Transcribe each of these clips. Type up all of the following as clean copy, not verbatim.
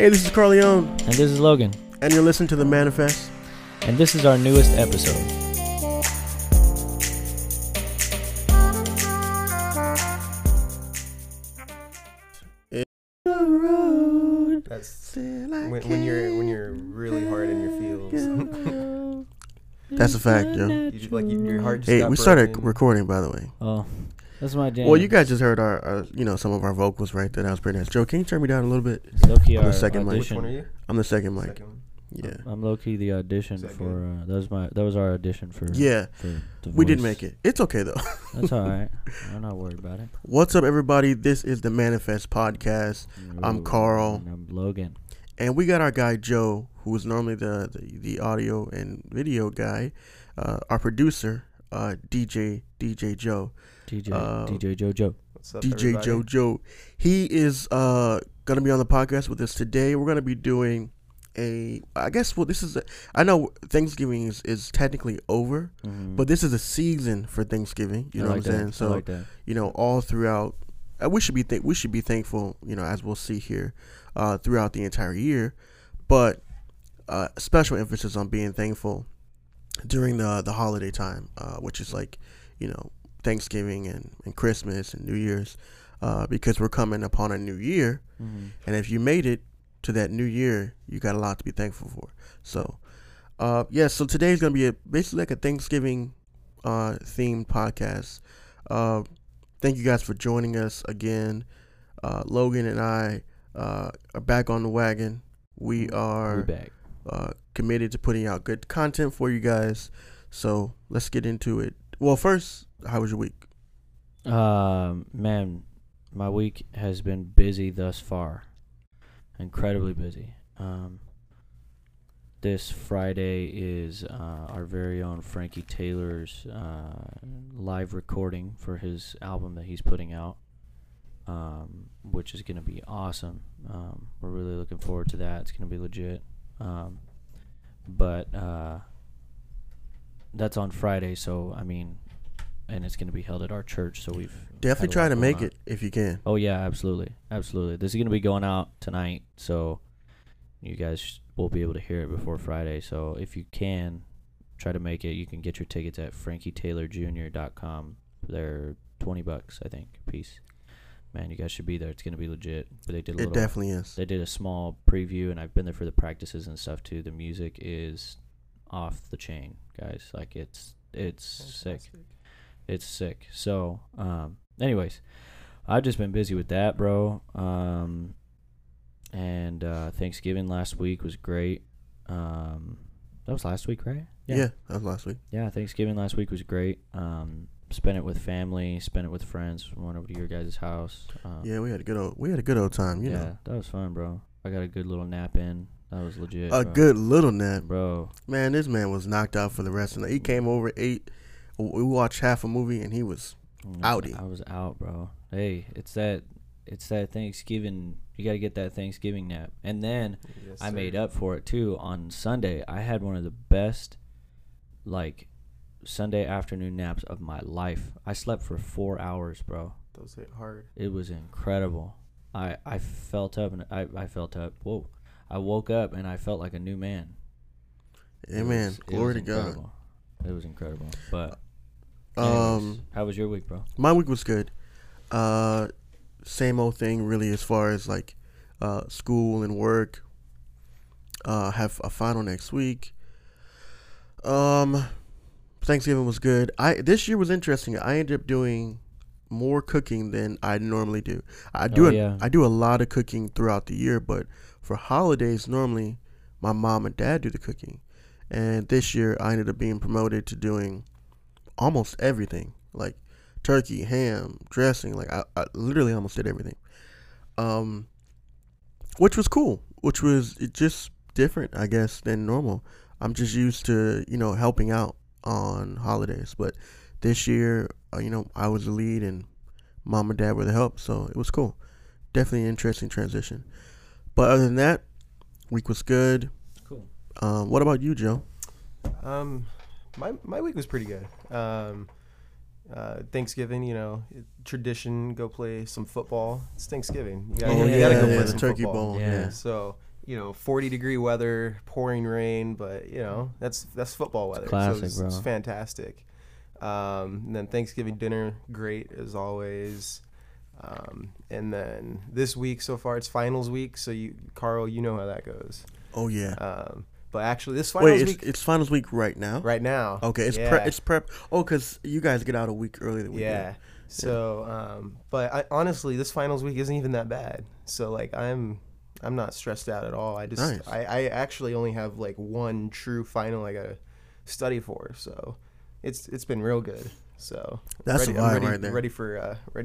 Hey, this is Carleone. And this is Logan. And you're listening to The Manifest. And this is our newest episode. That's when you're really hard in your feels. That's a fact, yo. Your heart just we started recording, by the way. Oh. That's my jam. Well, you guys just heard our some of our vocals right there. That was pretty nice. Joe, can you turn me down a little bit? Low-key I'm the second mic. Which one are you? I'm the second mic. Yeah. I'm low-key the audition for that was our audition for the voice. We did make it. It's okay though. That's all right. I'm not worried about it. What's up, everybody? This is the Manifest Podcast. I'm Carl. And I'm Logan. And we got our guy Joe, who is normally the audio and video guy, our producer, DJ Joe. DJ JoJo. What's up, DJ everybody? JoJo. He is going to be on the podcast with us today. We're going to be doing I know Thanksgiving is technically over, but this is a season for Thanksgiving. You know what I'm saying? So, all throughout, we should be thankful, as we'll see here, throughout the entire year, but special emphasis on being thankful during the holiday time, which is Thanksgiving and Christmas and New Year's, because we're coming upon a new year, and if you made it to that new year, you got a lot to be thankful for. So, so today's gonna be basically like a Thanksgiving themed podcast. Thank you guys for joining us again. Logan and I are back on the wagon. We are back. Committed to putting out good content for you guys. So let's get into it. Well, first, how was your week? Man, my week has been busy thus far. Incredibly busy. This Friday is our very own Frankie Taylor's live recording for his album that he's putting out, which is going to be awesome. We're really looking forward to that. It's going to be legit. But that's on Friday, so, and it's going to be held at our church, so we've... Definitely try to make it if you can. Oh, yeah, absolutely. Absolutely. This is going to be going out tonight, so you guys will be able to hear it before Friday. So if you can, try to make it. You can get your tickets at frankietaylorjr.com. They're $20, I think, a piece. Man, you guys should be there. It's going to be legit. But they did it definitely is. They did a small preview, and I've been there for the practices and stuff, too. The music is off the chain, guys. Like, it's fantastic. Sick. It's sick. So, anyways, I've just been busy with that, bro. And Thanksgiving last week was great. That was last week, right? Yeah, that was last week. Yeah, Thanksgiving last week was great. Spent it with family, spent it with friends. Went over to your guys' house. We had a good old time. Yeah, that was fun, bro. I got a good little nap in. That was legit. Good little nap, bro. Man, this man was knocked out for the rest of the night. He came over, ate. We watched half a movie and he was outy. I was out, bro. Hey, it's that Thanksgiving. You got to get that Thanksgiving nap. And then I made up for it too on Sunday. I had one of the best Sunday afternoon naps of my life. I slept for 4 hours, bro. Those hit hard. It was incredible. I felt up and I felt up. Whoa. I woke up and I felt like a new man. Amen. Glory to God. It was incredible. But how was your week, bro? My week was good. Same old thing, really, as far as school and work. Have a final next week. Thanksgiving was good. This year was interesting. I ended up doing more cooking than I normally do. I do a lot of cooking throughout the year, but for holidays normally my mom and dad do the cooking. And this year, I ended up being promoted to doing almost everything, like turkey, ham, dressing. I literally almost did everything, which was cool. Which was just different, I guess, than normal. I'm just used to helping out on holidays, but this year, I was the lead and mom and dad were the help, so it was cool. Definitely an interesting transition. But other than that, week was good. What about you, Joe? My week was pretty good. Thanksgiving, tradition, go play some football. It's Thanksgiving. You gotta go play some turkey football. Bowl. Yeah. So you know, 40-degree weather, pouring rain, but, you know, that's football weather. It's classic, so it's fantastic. And then Thanksgiving dinner, great as always. And then this week so far, it's finals week, so Carl, you know how that goes. Oh, yeah. But actually, this finals week... Wait, it's finals week right now? Right now. Okay, it's prep. Oh, because you guys get out a week earlier than we do. So, but honestly, this finals week isn't even that bad. So, like, I'm not stressed out at all. Nice. I actually only have, like, one true final I got to study for. So, it's been real good. So, that's a vibe right there. Ready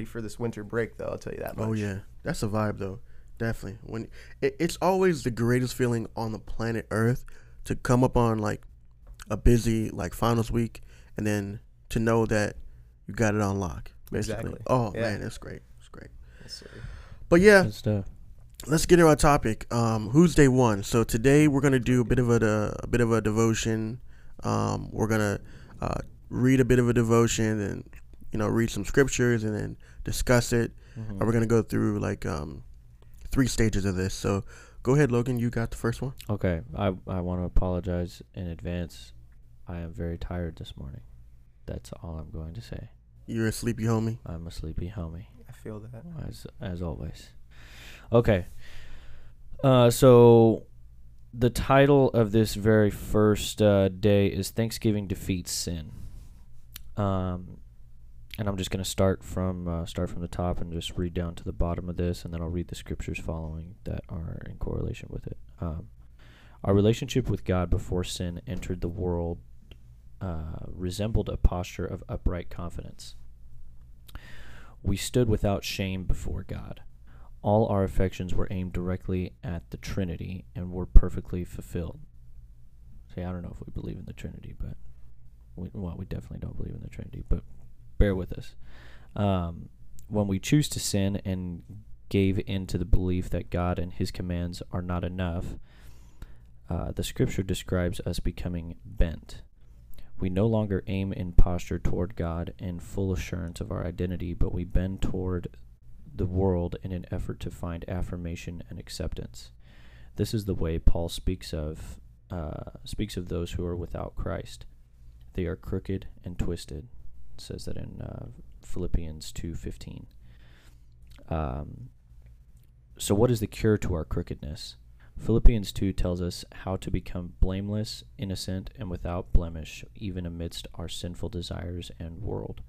for this winter break, though, I'll tell you that much. Oh, yeah. That's a vibe, though. Definitely. When it's always the greatest feeling on the planet Earth to come up on, like, a busy, like, finals week and then to know that you got it on lock, basically. Exactly. Oh, yeah. Man, that's great. That's great. Yes, sir. But, yeah, let's get into our topic. Who's day one? So, today we're going to do a bit of a devotion. We're going to read a bit of a devotion and, you know, read some scriptures and then discuss it. Mm-hmm. And we're going to go through, like, three stages of this. So go ahead, Logan, you got the first one. Okay. I want to apologize in advance. I am very tired this morning. That's all I'm going to say. You're a sleepy homie. I'm a sleepy homie. I feel that. As always. Okay. So the title of this very first day is Thanksgiving Defeats Sin. And I'm just going to start from the top and just read down to the bottom of this, and then I'll read the scriptures following that are in correlation with it. Our relationship with God before sin entered the world resembled a posture of upright confidence. We stood without shame before God. All our affections were aimed directly at the Trinity and were perfectly fulfilled. See, I don't know if we believe in the Trinity, but we definitely don't believe in the Trinity, but bear with us. When we choose to sin and gave in to the belief that God and his commands are not enough, the scripture describes us becoming bent. We no longer aim in posture toward God in full assurance of our identity, but we bend toward the world in an effort to find affirmation and acceptance. This is the way Paul speaks of those who are without Christ. They are crooked and twisted. Says that in Philippians 2:15. So what is the cure to our crookedness? Philippians 2 tells us how to become blameless, innocent, and without blemish, even amidst our sinful desires and world.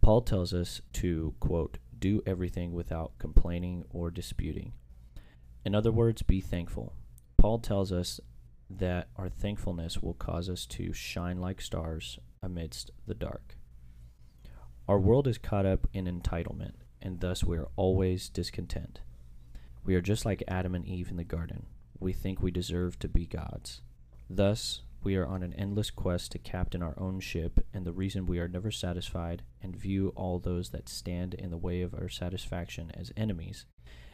Paul tells us to, quote, do everything without complaining or disputing. In other words, be thankful. Paul tells us that our thankfulness will cause us to shine like stars amidst the dark. Our world is caught up in entitlement, and thus we are always discontent. We are just like Adam and Eve in the garden. We think we deserve to be gods. Thus, we are on an endless quest to captain our own ship, and the reason we are never satisfied and view all those that stand in the way of our satisfaction as enemies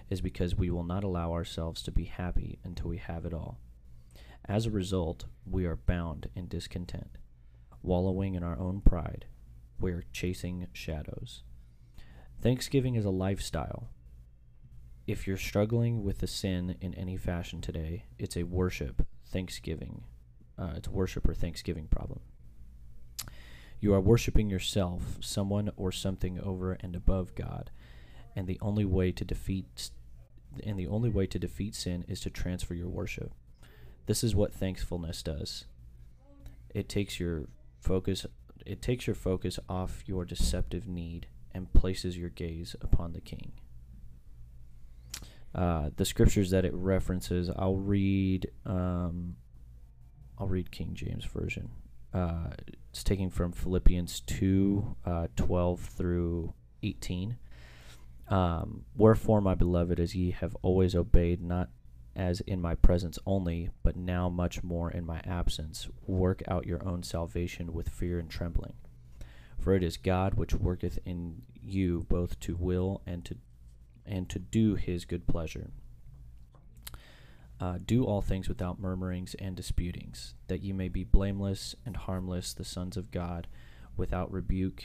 is because we will not allow ourselves to be happy until we have it all. As a result, we are bound in discontent, wallowing in our own pride. We're chasing shadows. Thanksgiving is a lifestyle. If you're struggling with the sin in any fashion today, it's a worship or thanksgiving problem. You are worshiping yourself, someone, or something over and above God, and the only way to defeat sin is to transfer your worship. This is what thankfulness does. It takes your focus off your deceptive need and places your gaze upon the King. The scriptures that it references, I'll read King James Version. It's taken from Philippians 2, 12 through 18. Wherefore, my beloved, as ye have always obeyed, not as in my presence only, but now much more in my absence, work out your own salvation with fear and trembling. For it is God which worketh in you both to will and to do his good pleasure. Do all things without murmurings and disputings, that ye may be blameless and harmless, the sons of God, without rebuke,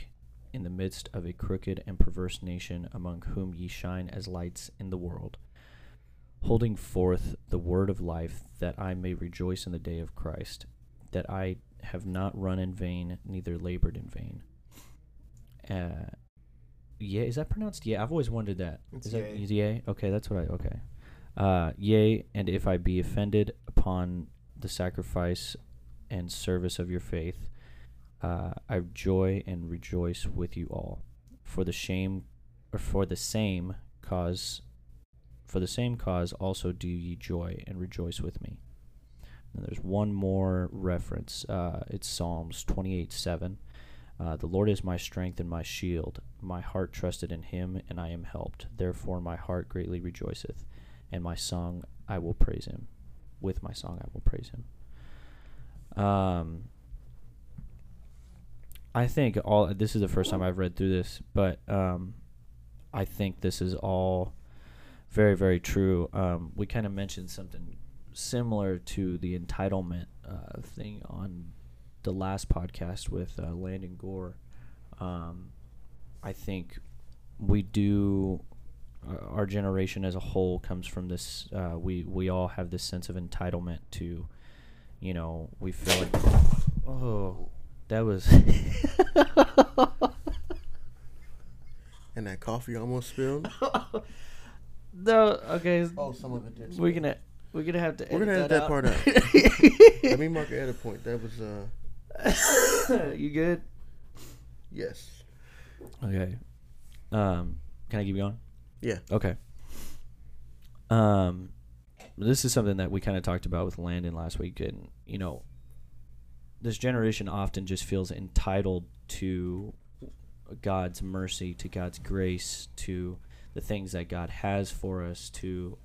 in the midst of a crooked and perverse nation, among whom ye shine as lights in the world, holding forth the word of life, that I may rejoice in the day of Christ, that I have not run in vain, neither labored in vain. Yeah, is that pronounced? Yeah, I've always wondered that. Is that yea? Okay, that's what I. Okay. Yea, and if I be offended upon the sacrifice and service of your faith, I joy and rejoice with you all. For the same cause also do ye joy and rejoice with me. And there's one more reference. It's Psalms 28:7. The Lord is my strength and my shield. My heart trusted in him, and I am helped. Therefore my heart greatly rejoiceth, and my song I will praise him. With my song I will praise him. I think this is the first time I've read through this, but I think this is all very, very true. We kind of mentioned something similar to the entitlement thing on the last podcast with Landon Gore. I think we do, our generation as a whole comes from this, we all have this sense of entitlement to, you know, we feel like, oh, that was... And that coffee almost spilled? No, okay. Oh, some of it did. We're gonna have to edit that part out. Let me mark an edit point. That was... You good? Yes. Okay. Can I keep going? Yeah. Okay. This is something that we kind of talked about with Landon last week, and you know, this generation often just feels entitled to God's mercy, to God's grace, to the things that God has for us. To,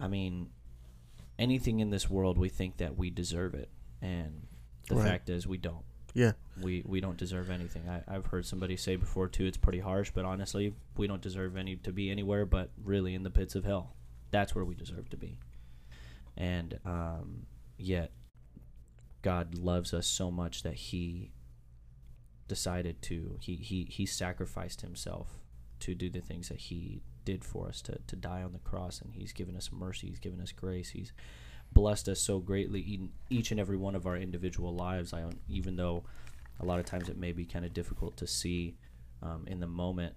I mean, anything in this world, we think that we deserve it, and the fact is, we don't. Yeah. We don't deserve anything. I've heard somebody say before, too, it's pretty harsh, but honestly, we don't deserve to be anywhere but really in the pits of hell. That's where we deserve to be. And yet, God loves us so much that he decided to, he sacrificed himself to do the things that he did for us, to die on the cross, and he's given us mercy, he's given us grace, he's blessed us so greatly in each and every one of our individual lives. Even though a lot of times it may be kind of difficult to see in the moment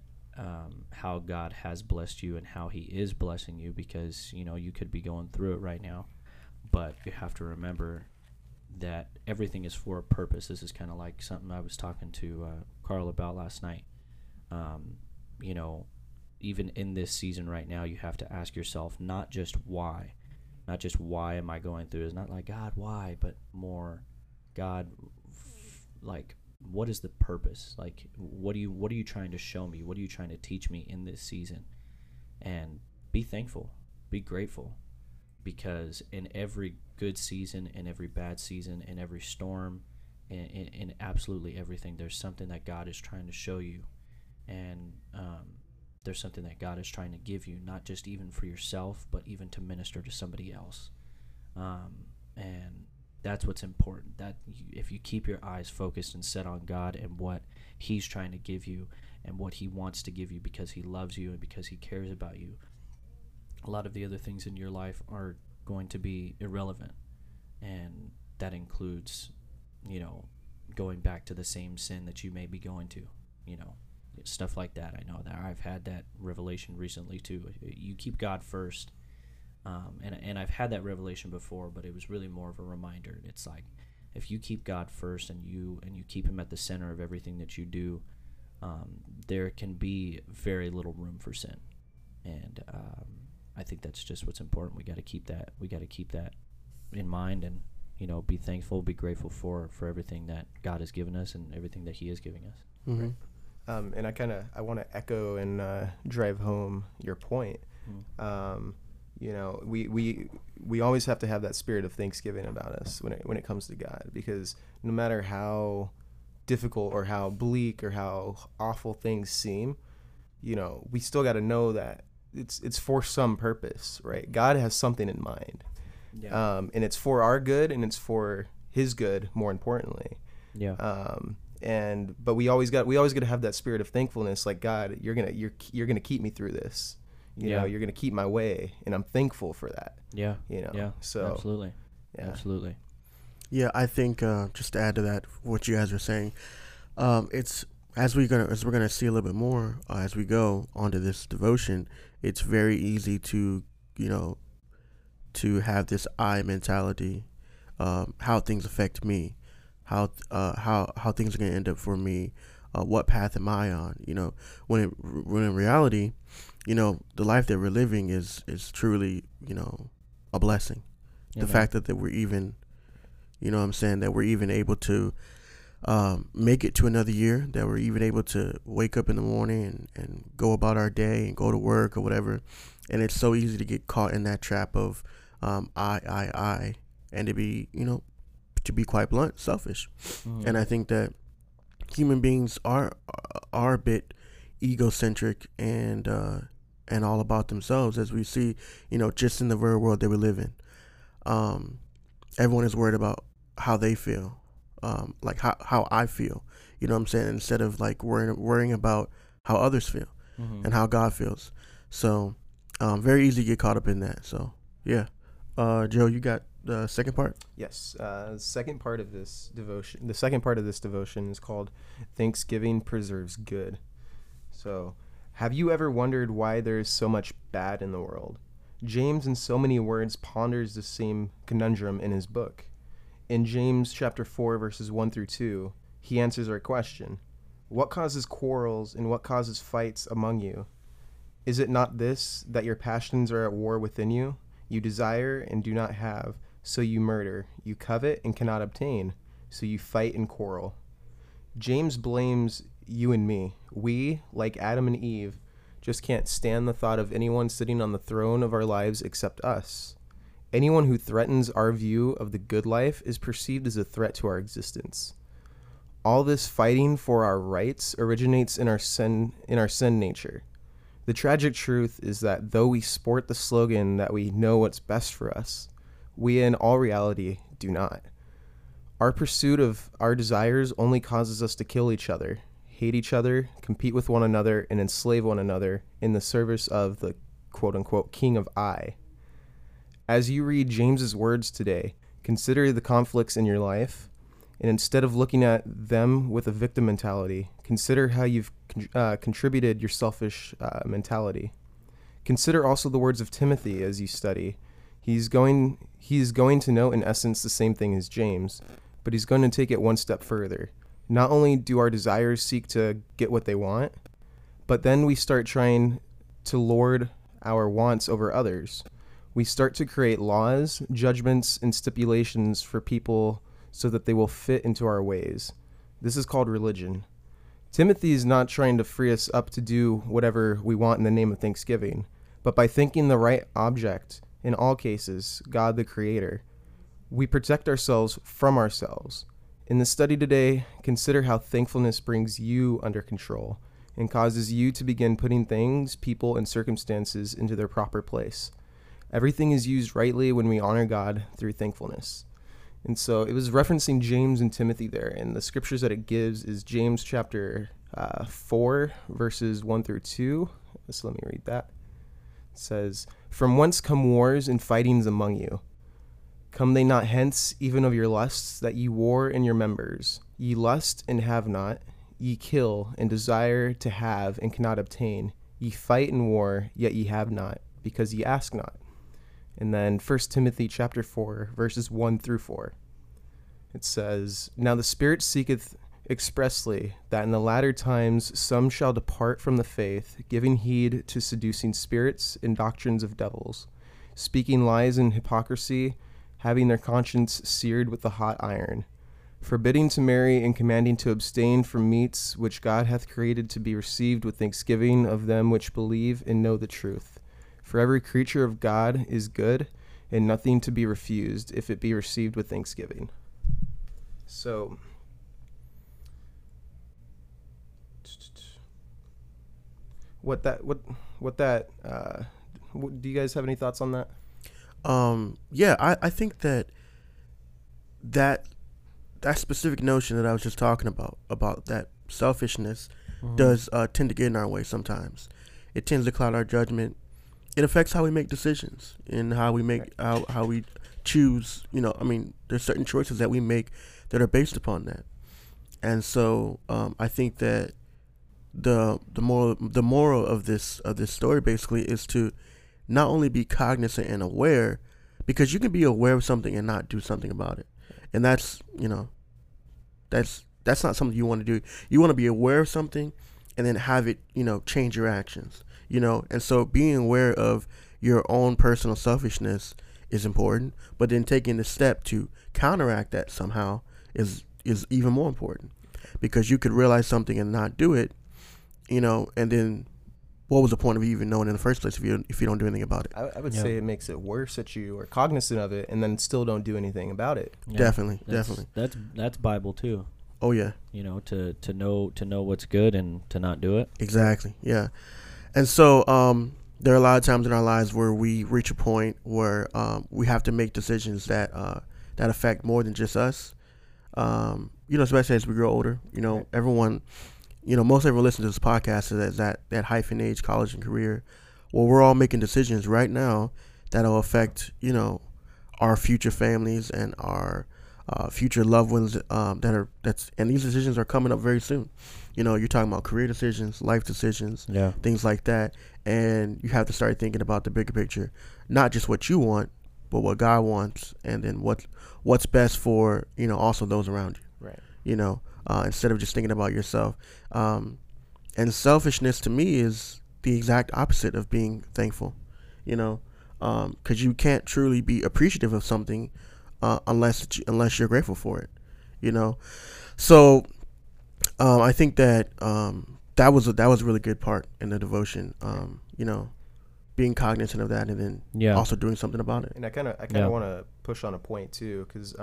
how God has blessed you and how he is blessing you, because you know you could be going through it right now, but you have to remember that everything is for a purpose. This is kind of like something I was talking to Carl about last night. You know, even in this season right now, you have to ask yourself not just why. Not just why am I going through? It's not like, God, why? But more, God, like, what is the purpose? Like, what are you trying to show me? What are you trying to teach me in this season? And be thankful, be grateful, because in every good season, in every bad season, in every storm, in absolutely everything, there's something that God is trying to show you, and there's something that God is trying to give you, not just even for yourself, but even to minister to somebody else. And that's what's important. That if you keep your eyes focused and set on God and what he's trying to give you and what he wants to give you, because he loves you and because he cares about you, a lot of the other things in your life are going to be irrelevant. And that includes, you know, going back to the same sin that you may be going to, you know, stuff like that. I know that I've had that revelation recently too. You keep God first, and I've had that revelation before, but it was really more of a reminder. It's like, if you keep God first and you keep him at the center of everything that you do, there can be very little room for sin. And I think that's just what's important. We got to keep that in mind, and you know, be thankful, be grateful for everything that God has given us and everything that he is giving us. Mm-hmm. Right? And I want to echo and drive home your point. Mm. You know, we always have to have that spirit of thanksgiving about us when it comes to God, because no matter how difficult or how bleak or how awful things seem, you know, we still got to know that it's for some purpose, right? God has something in mind, yeah. And it's for our good, and it's for His good, more importantly. Yeah. But we always got to have that spirit of thankfulness, like, God, you're gonna keep me through this. You know, you're going to keep my way, and I'm thankful for that. Yeah. You know. Yeah. So absolutely. Yeah. Absolutely. Yeah, I think just to add to that, what you guys are saying, it's as we're gonna see a little bit more as we go onto this devotion. It's very easy to to have this I mentality, how things affect me, how things are gonna end up for me, what path am I on? When in reality, the life that we're living is truly a blessing. Yeah, the fact that we're even. You know what I'm saying? That we're even able to make it to another year, that we're even able to wake up in the morning and go about our day and go to work or whatever. And it's so easy to get caught in that trap of I, and to be quite blunt, selfish. Mm. And I think that human beings are a bit egocentric and all about themselves, as we see, just in the real world that we live in. Everyone is worried about how they feel, like how I feel, you know what I'm saying? Instead of like worrying about how others feel and how God feels. So very easy to get caught up in that. So, yeah. Joe, you got the second part? Yes. The second part of this devotion is called Thanksgiving Preserves Good. So have you ever wondered why there is so much bad in the world? James, in so many words, ponders the same conundrum in his book. In James chapter 4, verses 1 through 2, he answers our question, what causes quarrels and what causes fights among you? Is it not this, that your passions are at war within you? You desire and do not have, so you murder. You covet and cannot obtain, so you fight and quarrel. James blames you and me. We, like Adam and Eve, just can't stand the thought of anyone sitting on the throne of our lives except us. Anyone who threatens our view of the good life is perceived as a threat to our existence. All this fighting for our rights originates in our sin nature. The tragic truth is that though we sport the slogan that we know what's best for us, we in all reality do not. Our pursuit of our desires only causes us to kill each other, hate each other, compete with one another, and enslave one another in the service of the quote-unquote king of I. As you read James's words today, consider the conflicts in your life, and instead of looking at them with a victim mentality, consider how you've contributed your selfish mentality. Consider also the words of Timothy as you study. He's going to know, in essence, the same thing as James, but he's going to take it one step further. Not only do our desires seek to get what they want, but then we start trying to lord our wants over others. We start to create laws, judgments, and stipulations for people so that they will fit into our ways. This is called religion. Timothy is not trying to free us up to do whatever we want in the name of Thanksgiving, but by thinking the right object, in all cases, God the Creator, we protect ourselves from ourselves. In the study today, consider how thankfulness brings you under control and causes you to begin putting things, people, and circumstances into their proper place. Everything is used rightly when we honor God through thankfulness. And so it was referencing James and Timothy there, and the scriptures that it gives is James chapter 4, verses 1 through 2. So let me read that. It says, "From whence come wars and fightings among you? Come they not hence, even of your lusts that ye war in your members? Ye lust and have not, ye kill and desire to have and cannot obtain. Ye fight and war, yet ye have not, because ye ask not." And then 1 Timothy chapter 4, verses 1 through 4. It says, "Now the Spirit seeketh expressly that in the latter times some shall depart from the faith, giving heed to seducing spirits and doctrines of devils, speaking lies and hypocrisy, having their conscience seared with the hot iron, forbidding to marry and commanding to abstain from meats which God hath created to be received with thanksgiving of them which believe and know the truth. For every creature of God is good, and nothing to be refused if it be received with thanksgiving." So, do you guys have any thoughts on that? I think that specific notion that I was just talking about that selfishness does tend to get in our way sometimes. It tends to cloud our judgment. it affects how we make decisions and how we make how we choose. You know, I mean, there's certain choices that we make that are based upon that. And so I think that the moral of this story basically is to not only be cognizant and aware, because you can be aware of something and not do something about it, and that's, you know, that's not something you want to do. You want to be aware of something and then have it, you know, change your actions, you know. And so being aware of your own personal selfishness is important, but then taking the step to counteract that somehow is even more important, because you could realize something and not do it, you know, and then what was the point of you even knowing in the first place if you don't do anything about it? I would say it makes it worse that you are cognizant of it and then still don't do anything about it. Yeah, definitely. That's Bible too. Oh yeah. You know, to know what's good and to not do it. Exactly. Yeah. And so there are a lot of times in our lives where we reach a point where we have to make decisions that that affect more than just us. You know, especially as we grow older. You know, everyone. You know, most everyone listening to this podcast is that hyphen age, college and career. Well, we're all making decisions right now that'll affect, you know, our future families and our future loved ones and these decisions are coming up very soon. You know, you're talking about career decisions, life decisions, things like that. And you have to start thinking about the bigger picture, not just what you want, but what God wants, and then what's best for, you know, also those around you. Right. You know. Instead of just thinking about yourself. And selfishness to me is the exact opposite of being thankful, you know, because you can't truly be appreciative of something unless you're grateful for it, you know. So I think that that was a really good part in the devotion, you know, being cognizant of that and then also doing something about it. And I kind of want to push on a point too, because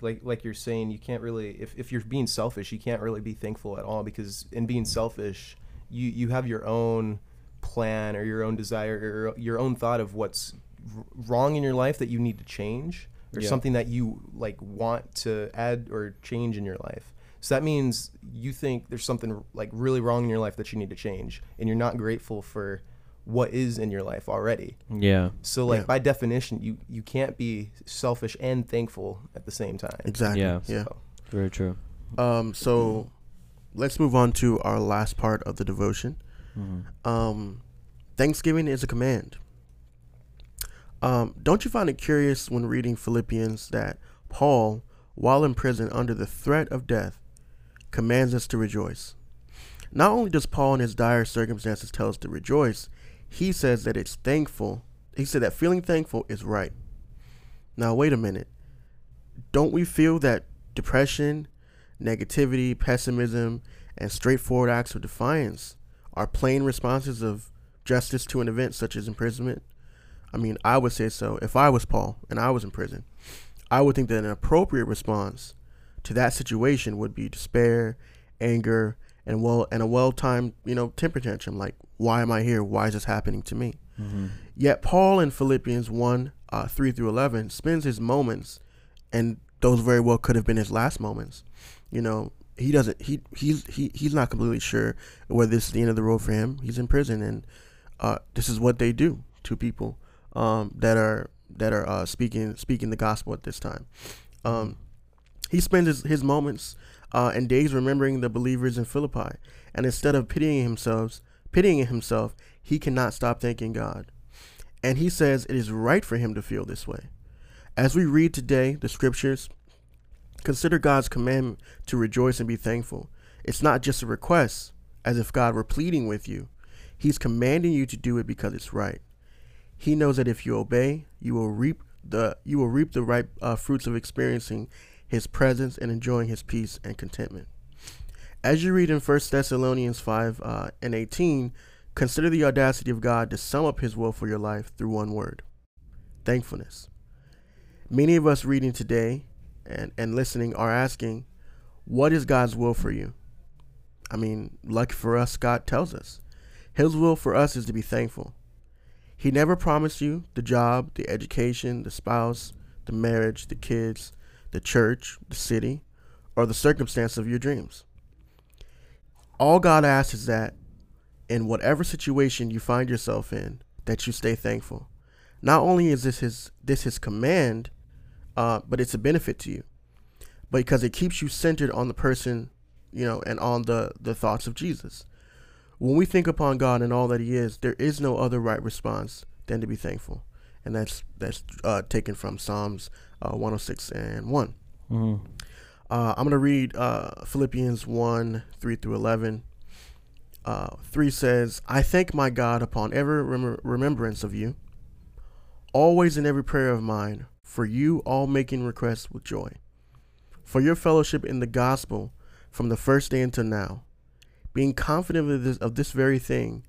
like you're saying, you can't really, if you're being selfish, you can't really be thankful at all, because in being selfish, you have your own plan or your own desire or your own thought of what's wrong in your life that you need to change, or something that you like want to add or change in your life. So that means you think there's something like really wrong in your life that you need to change, and you're not grateful for what is in your life already. Yeah. So like by definition, you can't be selfish and thankful at the same time. Exactly. Yeah. Yeah. So. Very true. So let's move on to our last part of the devotion. Mm-hmm. Thanksgiving is a command. Don't you find it curious when reading Philippians that Paul, while in prison under the threat of death, commands us to rejoice? Not only does Paul in his dire circumstances tell us to rejoice, he says that it's thankful. He said that feeling thankful is right. Now, wait a minute. Don't we feel that depression, negativity, pessimism, and straightforward acts of defiance are plain responses of justice to an event such as imprisonment? I mean, I would say so. If I was Paul and I was in prison, I would think that an appropriate response to that situation would be despair, anger, and a well-timed, you know, temper tantrum, like, why am I here? Why is this happening to me? Mm-hmm. Yet Paul in Philippians 1, 3 through 11 spends his moments, and those very well could have been his last moments. You know, he doesn't, he's not completely sure whether this is the end of the road for him. He's in prison, and this is what they do to people that are speaking the gospel at this time. He spends his moments and days remembering the believers in Philippi, and instead of pitying himself, he cannot stop thanking God. And he says it is right for him to feel this way. As we read today the scriptures, consider God's commandment to rejoice and be thankful. It's not just a request, as if God were pleading with you. He's commanding you to do it because it's right. He knows that if you obey, you will reap the ripe fruits of experiencing His presence and enjoying His peace and contentment. As you read in 1 Thessalonians 5 and 18, consider the audacity of God to sum up His will for your life through one word: thankfulness. Many of us reading today and listening are asking, what is God's will for you? I mean, lucky for us, God tells us. His will for us is to be thankful. He never promised you the job, the education, the spouse, the marriage, the kids, the church, the city, or the circumstance of your dreams. All God asks is that in whatever situation you find yourself in, that you stay thankful. Not only is this his command, but it's a benefit to you, because it keeps you centered on the person, you know, and on the thoughts of Jesus. When we think upon God and all that he is, there is no other right response than to be thankful. And that's taken from Psalms 106:1. Mm-hmm. I'm going to read Philippians 1:3-11. 3 says, I thank my God upon every remembrance of you, always in every prayer of mine, for you all making requests with joy, for your fellowship in the gospel from the first day until now, being confident of this very thing,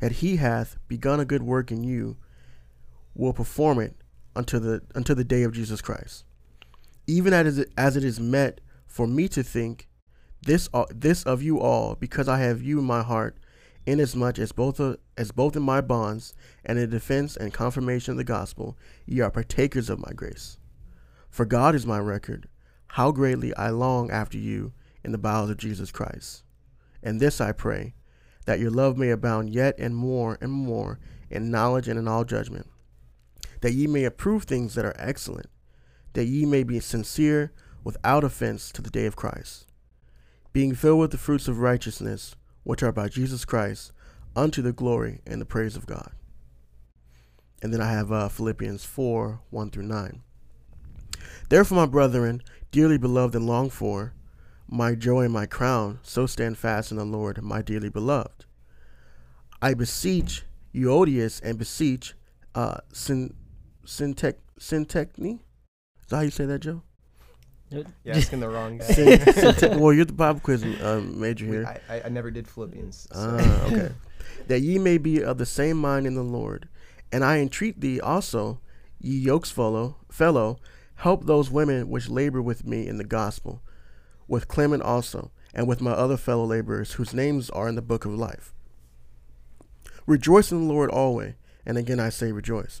that he hath begun a good work in you, will perform it until the day of Jesus Christ. Even as it is met for me to think this of you all, because I have you in my heart, inasmuch as both in my bonds and in defense and confirmation of the gospel, ye are partakers of my grace. For God is my record, how greatly I long after you in the bowels of Jesus Christ. And this I pray, that your love may abound yet and more in knowledge and in all judgment, that ye may approve things that are excellent, that ye may be sincere without offense to the day of Christ, being filled with the fruits of righteousness, which are by Jesus Christ, unto the glory and the praise of God. And then I have Philippians 4:1-9. Therefore, my brethren, dearly beloved and longed for, my joy and my crown, so stand fast in the Lord, my dearly beloved. I beseech Euodias and beseech Syntechne. Is that how you say that, Joe? Yeah, asking the wrong guy. Well, you're the Bible quiz major here. I never did Philippians. So. Okay. That ye may be of the same mind in the Lord. And I entreat thee also, ye yokesfellow, help those women which labor with me in the gospel, with Clement also, and with my other fellow laborers, whose names are in the book of life. Rejoice in the Lord always, and again I say rejoice.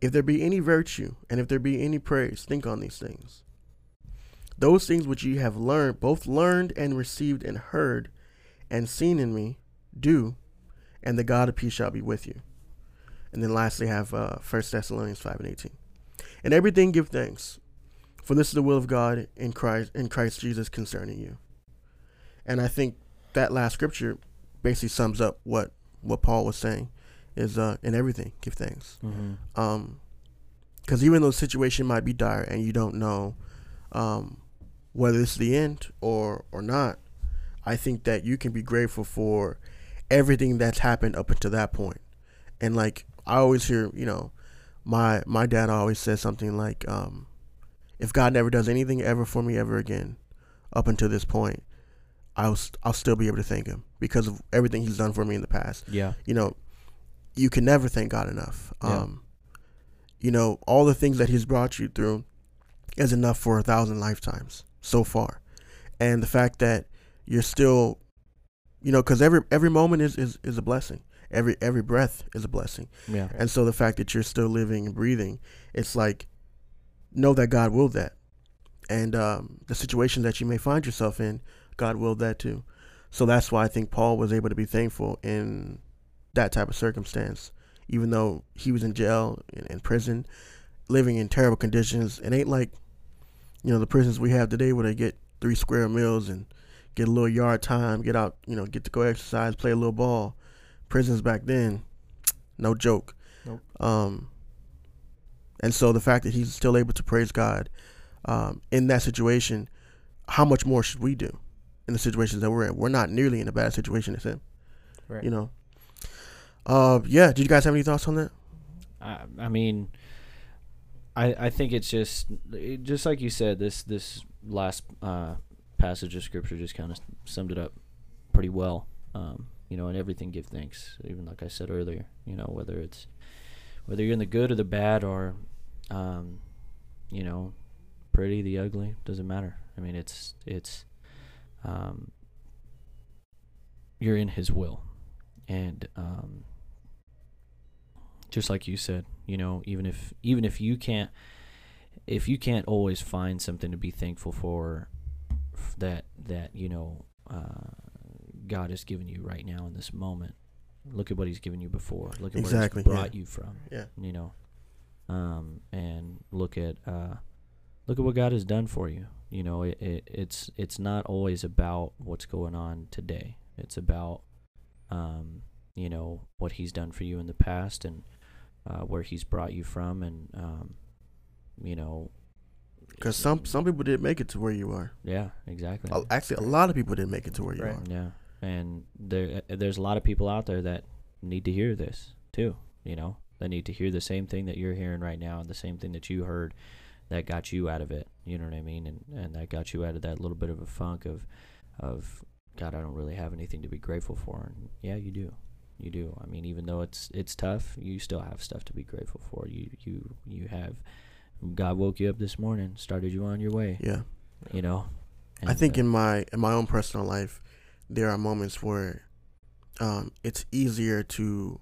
if there be any virtue, and if there be any praise, think on these things. Those things which ye have learned, both learned and received and heard and seen in me, do, and the God of peace shall be with you. And then lastly, I have 1 Thessalonians 5:18. In everything give thanks, for this is the will of God in Christ Jesus concerning you. And I think that last scripture basically sums up what Paul was saying is in everything, give thanks. Mm-hmm. Because even though the situation might be dire and you don't know whether it's the end or not, I think that you can be grateful for everything that's happened up until that point. And like I always hear, you know, my dad always says something like, if God never does anything ever for me ever again, up until this point, I'll still be able to thank him because of everything he's done for me in the past. Yeah. You know, you can never thank God enough. You know, all the things that he's brought you through is enough for 1,000 lifetimes so far. And the fact that you're still, you know, because every moment is a blessing. Every breath is a blessing. Yeah. And so the fact that you're still living and breathing, it's like, know that God willed that, and the situation that you may find yourself in, God willed that too. So that's why I think Paul was able to be thankful in that type of circumstance, even though he was in jail, in prison, living in terrible conditions. It ain't like, you know, the prisons we have today where they get 3 square meals and get a little yard time, get out, you know, get to go exercise, play a little ball. Prisons back then, no joke. Nope. And so the fact that he's still able to praise God in that situation, how much more should we do in the situations that we're in? We're not nearly in a bad situation as him, right? You know. Did you guys have any thoughts on that? I mean, I think it's just like you said, this last passage of scripture just kind of summed it up pretty well. You know, in everything give thanks. Even like I said earlier, you know, whether it's whether you're in the good or the bad, or you know, pretty, the ugly, doesn't matter. I mean, it's you're in his will. And just like you said, you know, even if you can't always find something to be thankful for that you know, God has given you right now in this moment, look at what he's given you before. Look at exactly where he's brought you from. Yeah. You know, and look at what God has done for you. You know, it's not always about what's going on today. It's about, you know, what he's done for you in the past, and where he's brought you from. And, you know, because some people didn't make it to where you are. Yeah, exactly. Actually, a lot of people didn't make it to where you are. Yeah. And there's a lot of people out there that need to hear this too, you know. They need to hear the same thing that you're hearing right now, and the same thing that you heard that got you out of it, you know what I mean? And that got you out of that little bit of a funk of God, I don't really have anything to be grateful for. And yeah, you do. You do. I mean, even though it's tough, you still have stuff to be grateful for. You have God woke you up this morning, started you on your way. Yeah. You know. And I think in my own personal life, there are moments where it's easier to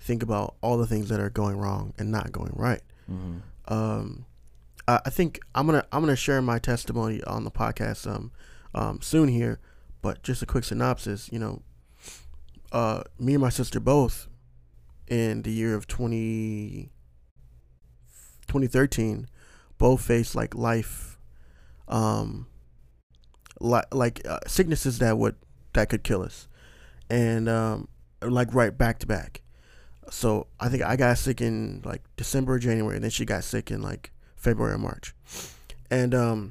think about all the things that are going wrong and not going right. Mm-hmm. I think I'm gonna share my testimony on the podcast soon here, but just a quick synopsis. You know, me and my sister both in the year of 2013 both faced like life, sicknesses that could kill us, and like right back to back. So I think I got sick in like December or January, and then she got sick in like February or March, and they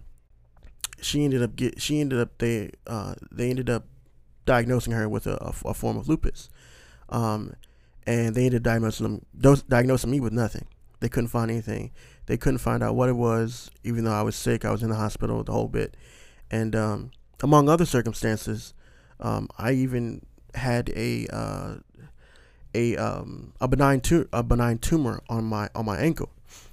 ended up diagnosing her with a form of lupus, and they ended up diagnosing me with nothing. They couldn't find anything. They couldn't find out what it was, even though I was sick. I was in the hospital the whole bit, and among other circumstances, I even had a benign tumor on my ankle,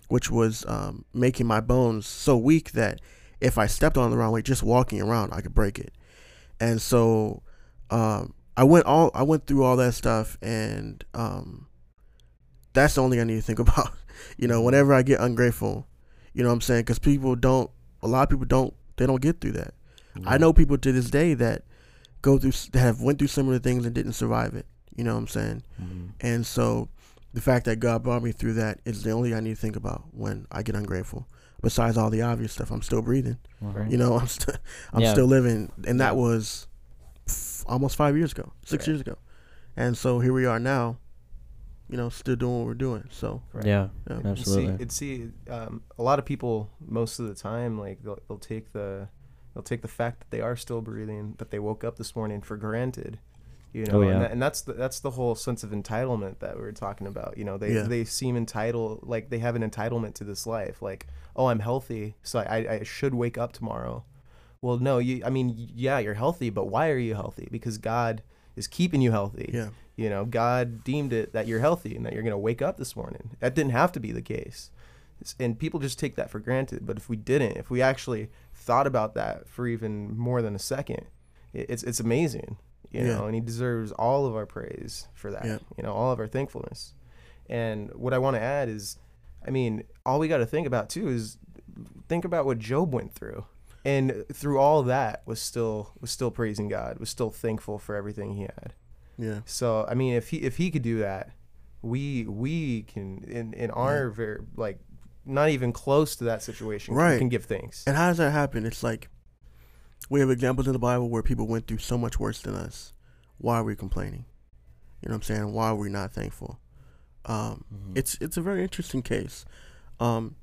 which was making my bones so weak that if I stepped on it the wrong way, just walking around, I could break it. And so I went through all that stuff, and that's the only thing I need to think about. You know, whenever I get ungrateful, you know what I'm saying? Because a lot of people don't get through that. Yeah. I know people to this day that have went through similar things and didn't survive it. You know what I'm saying? Mm-hmm. And so the fact that God brought me through that is the only I need to think about when I get ungrateful. Besides all the obvious stuff, I'm still breathing. Right. You know, I'm still living, and that was almost 5 years ago, six years ago. And so here we are now, you know, still doing what we're doing. So yeah, absolutely. And see, a lot of people most of the time, like they'll take the fact that they are still breathing, that they woke up this morning, for granted, you know. And that's the whole sense of entitlement that we were talking about. You know, they seem entitled, like they have an entitlement to this life. Like, oh, I'm healthy, so I should wake up tomorrow. Well, no, you're healthy, but why are you healthy? Because God is keeping you healthy. Yeah. You know, God deemed it that you're healthy and that you're going to wake up this morning. That didn't have to be the case. And people just take that for granted. But if we actually thought about that for even more than a second, it's amazing, you know, and he deserves all of our praise for that, you know, all of our thankfulness. And what I want to add is, I mean, all we got to think about too is think about what Job went through. And through all that was still praising God, was still thankful for everything he had. Yeah. So I mean, if he could do that, we can in our very, like, not even close to that situation, right, we can give thanks. And how does that happen? It's like we have examples in the Bible where people went through so much worse than us. Why are we complaining? You know what I'm saying? Why are we not thankful? It's a very interesting case, and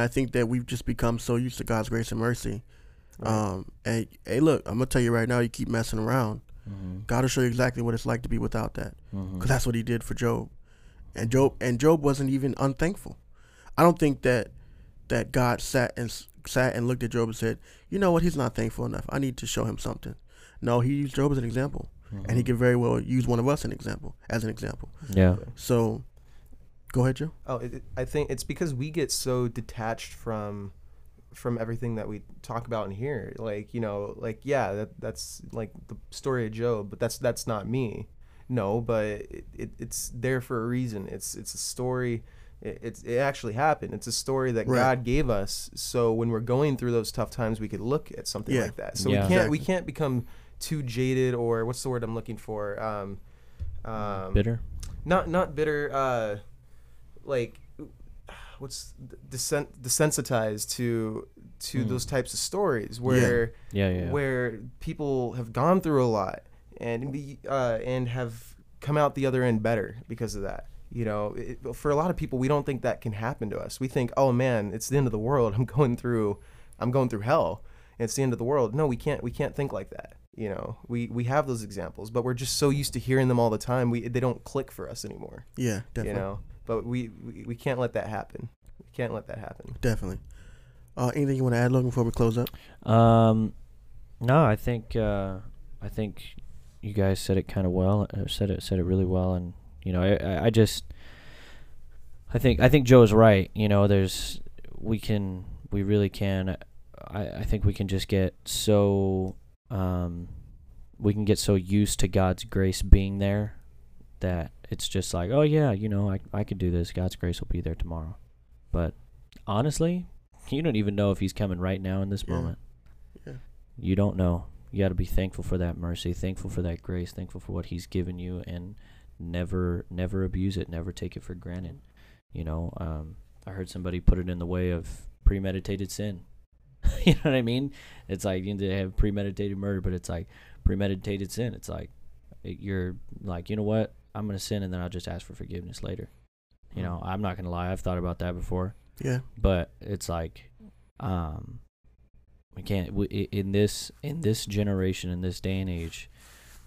I think that we've just become so used to God's grace and mercy. Right. And hey, look, I'm gonna tell you right now, you keep messing around, mm-hmm, God will show you exactly what it's like to be without that, because that's what he did for Job. And Job wasn't even unthankful. I don't think that God sat and looked at Job and said, you know what, he's not thankful enough, I need to show him something. No, he used Job as an example, and he could very well use one of us as an example. Yeah. So Go ahead, Joe. Oh, I think it's because we get so detached from everything that we talk about in here. Like, you know, like, yeah, that's like the story of Joe, but that's not me. No, but it's there for a reason. It's a story. It actually happened. It's a story that God gave us. So when we're going through those tough times, we could look at something like that. So we can't become too jaded, or what's the word I'm looking for? Bitter. Not bitter. Like, what's desensitized to those types of stories where where people have gone through a lot and have come out the other end better because of that. You know, for a lot of people, we don't think that can happen to us. We think, oh man, it's the end of the world. I'm going through hell, and it's the end of the world. No, we can't think like that. You know, we have those examples, but we're just so used to hearing them all the time. They don't click for us anymore. Yeah, definitely. You know, but we can't let that happen. We can't let that happen. Definitely. Anything you want to add, Logan, before we close up? No, I think you guys said it kind of well. Said it really well, and you know, I think Joe's right. You know, we can get so used to God's grace being there that it's just like, oh yeah, you know, I could do this. God's grace will be there tomorrow. But honestly, you don't even know if he's coming right now in this moment. Yeah. You don't know. You got to be thankful for that mercy, thankful for that grace, thankful for what he's given you, and never abuse it, never take it for granted. You know, I heard somebody put it in the way of premeditated sin. You know what I mean? It's like, you have premeditated murder, but it's like premeditated sin. It's like, you're like, you know what? I'm going to sin, and then I'll just ask for forgiveness later. You know, I'm not going to lie. I've thought about that before. Yeah. But it's like, in this generation, in this day and age,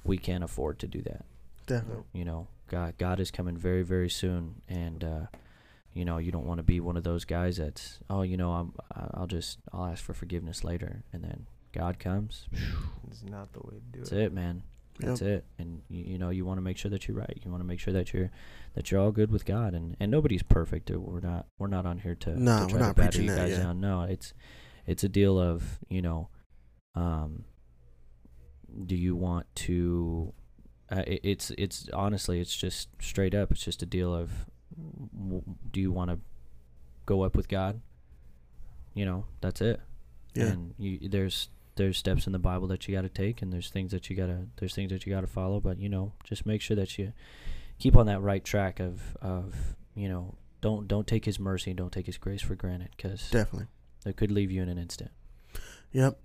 we can't afford to do that. Definitely. You know, God is coming very, very soon, and you know, you don't want to be one of those guys that's, oh, you know, I'll ask for forgiveness later, and then God comes. It's not the way to do it. That's it, man. That's it. And you know, you want to make sure that you're right. You want to make sure that you're all good with God, and nobody's perfect. We're not on here to try to batter you guys down. No, it's a deal of, you know, do you want to? It's honestly, it's just straight up. It's just a deal of, do you want to go up with God? You know, that's it. Yeah. And there's steps in the Bible that you got to take, and there's things that you gotta follow. But you know, just make sure that you keep on that right track of you know, don't take His mercy and don't take His grace for granted, because definitely it could leave you in an instant. Yep.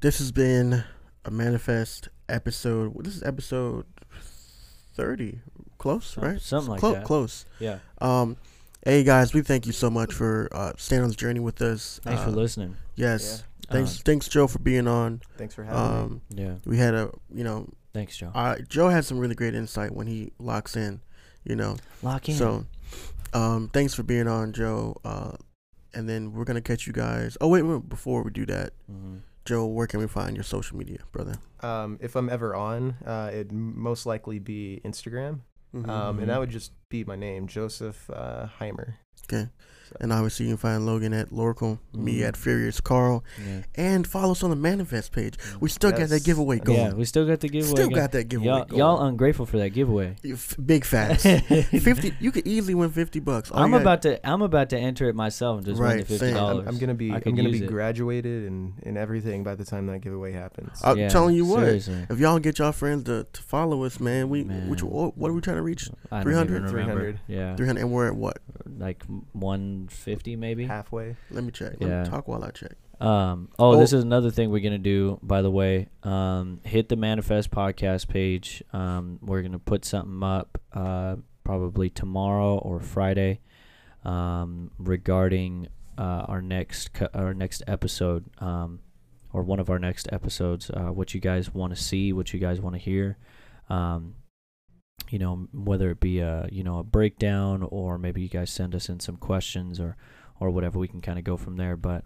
This has been a Manifest episode. This is episode 30, close, right? Something like that. Close. Yeah. Hey guys, we thank you so much for staying on the journey with us. Thanks for listening. Yes. Yeah. Thanks Joe for being on. Thanks for having me. Yeah. We had thanks, Joe. Joe had some really great insight when he locks in, you know. Lock in. So thanks for being on, Joe. And then we're gonna catch you guys. Oh wait, before we do that. Mm-hmm. Joe, where can we find your social media, brother? If I'm ever on, it'd most likely be Instagram. Mm-hmm. And that would just be my name, Joseph Heimer. Okay. So. And obviously you can find Logan at Loracle, me at Furious Carl, and follow us on the Manifest page. We still got that giveaway going. Yeah, we still got the giveaway. Y'all going. Y'all ungrateful for that giveaway. Big facts. 50. You could easily win $50. I'm about to enter it myself and just win the $50. I'm gonna be graduated and everything by the time that giveaway happens. I'm telling you what. Seriously. If y'all get y'all friends to follow us, man, what are we trying to reach? 300. 300. Yeah. 300. And we're at what? Like 150 maybe? Halfway. Let me check. Yeah. Let me talk while I check. This is another thing we're going to do, by the way. Hit the Manifest podcast page. We're going to put something up probably tomorrow or Friday regarding our next episode or one of our next episodes, what you guys want to see, what you guys want to hear. You know, whether it be a breakdown, or maybe you guys send us in some questions or whatever, we can kind of go from there. But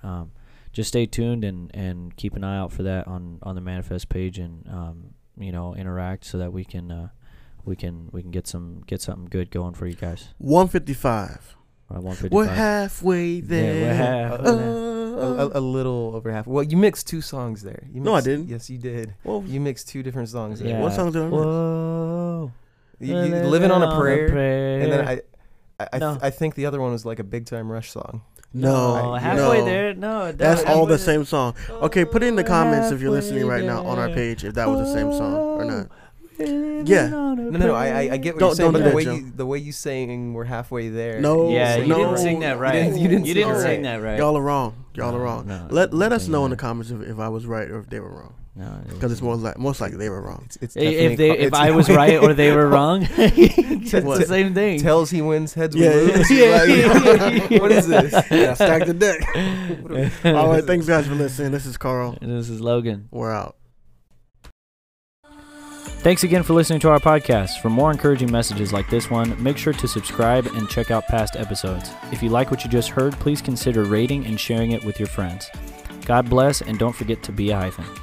just stay tuned and keep an eye out for that on the Manifest page, and you know, interact so that we can get something good going for you guys. 155. Right, 155. We're halfway there. Yeah, we're halfway there. A little over half. Well, you mixed two songs there. No, I didn't. Yes, you did. Well, you mixed two different songs there. Yeah. What song did I mix? Whoa. You Living on a prayer. And then I think the other one was like a Big Time Rush song. No. Halfway there. No. That's all the same song. Okay, put it in the comments if you're listening right now on our page if that was the same song or not. Yeah. No. I get what you're saying. The way you saying we're halfway there. No. Yeah. You didn't sing that right. You didn't sing that right. Y'all are wrong. No, let us know in the comments if I was right or if they were wrong. No. Because it's most likely they were wrong. If I was right or they were wrong, it's the same thing. Tails he wins, heads we lose. What is this? Stack the deck. All right. Thanks guys for listening. This is Carl. And this is Logan. We're out. Thanks again for listening to our podcast. For more encouraging messages like this one, make sure to subscribe and check out past episodes. If you like what you just heard, please consider rating and sharing it with your friends. God bless, and don't forget to be a hyphen.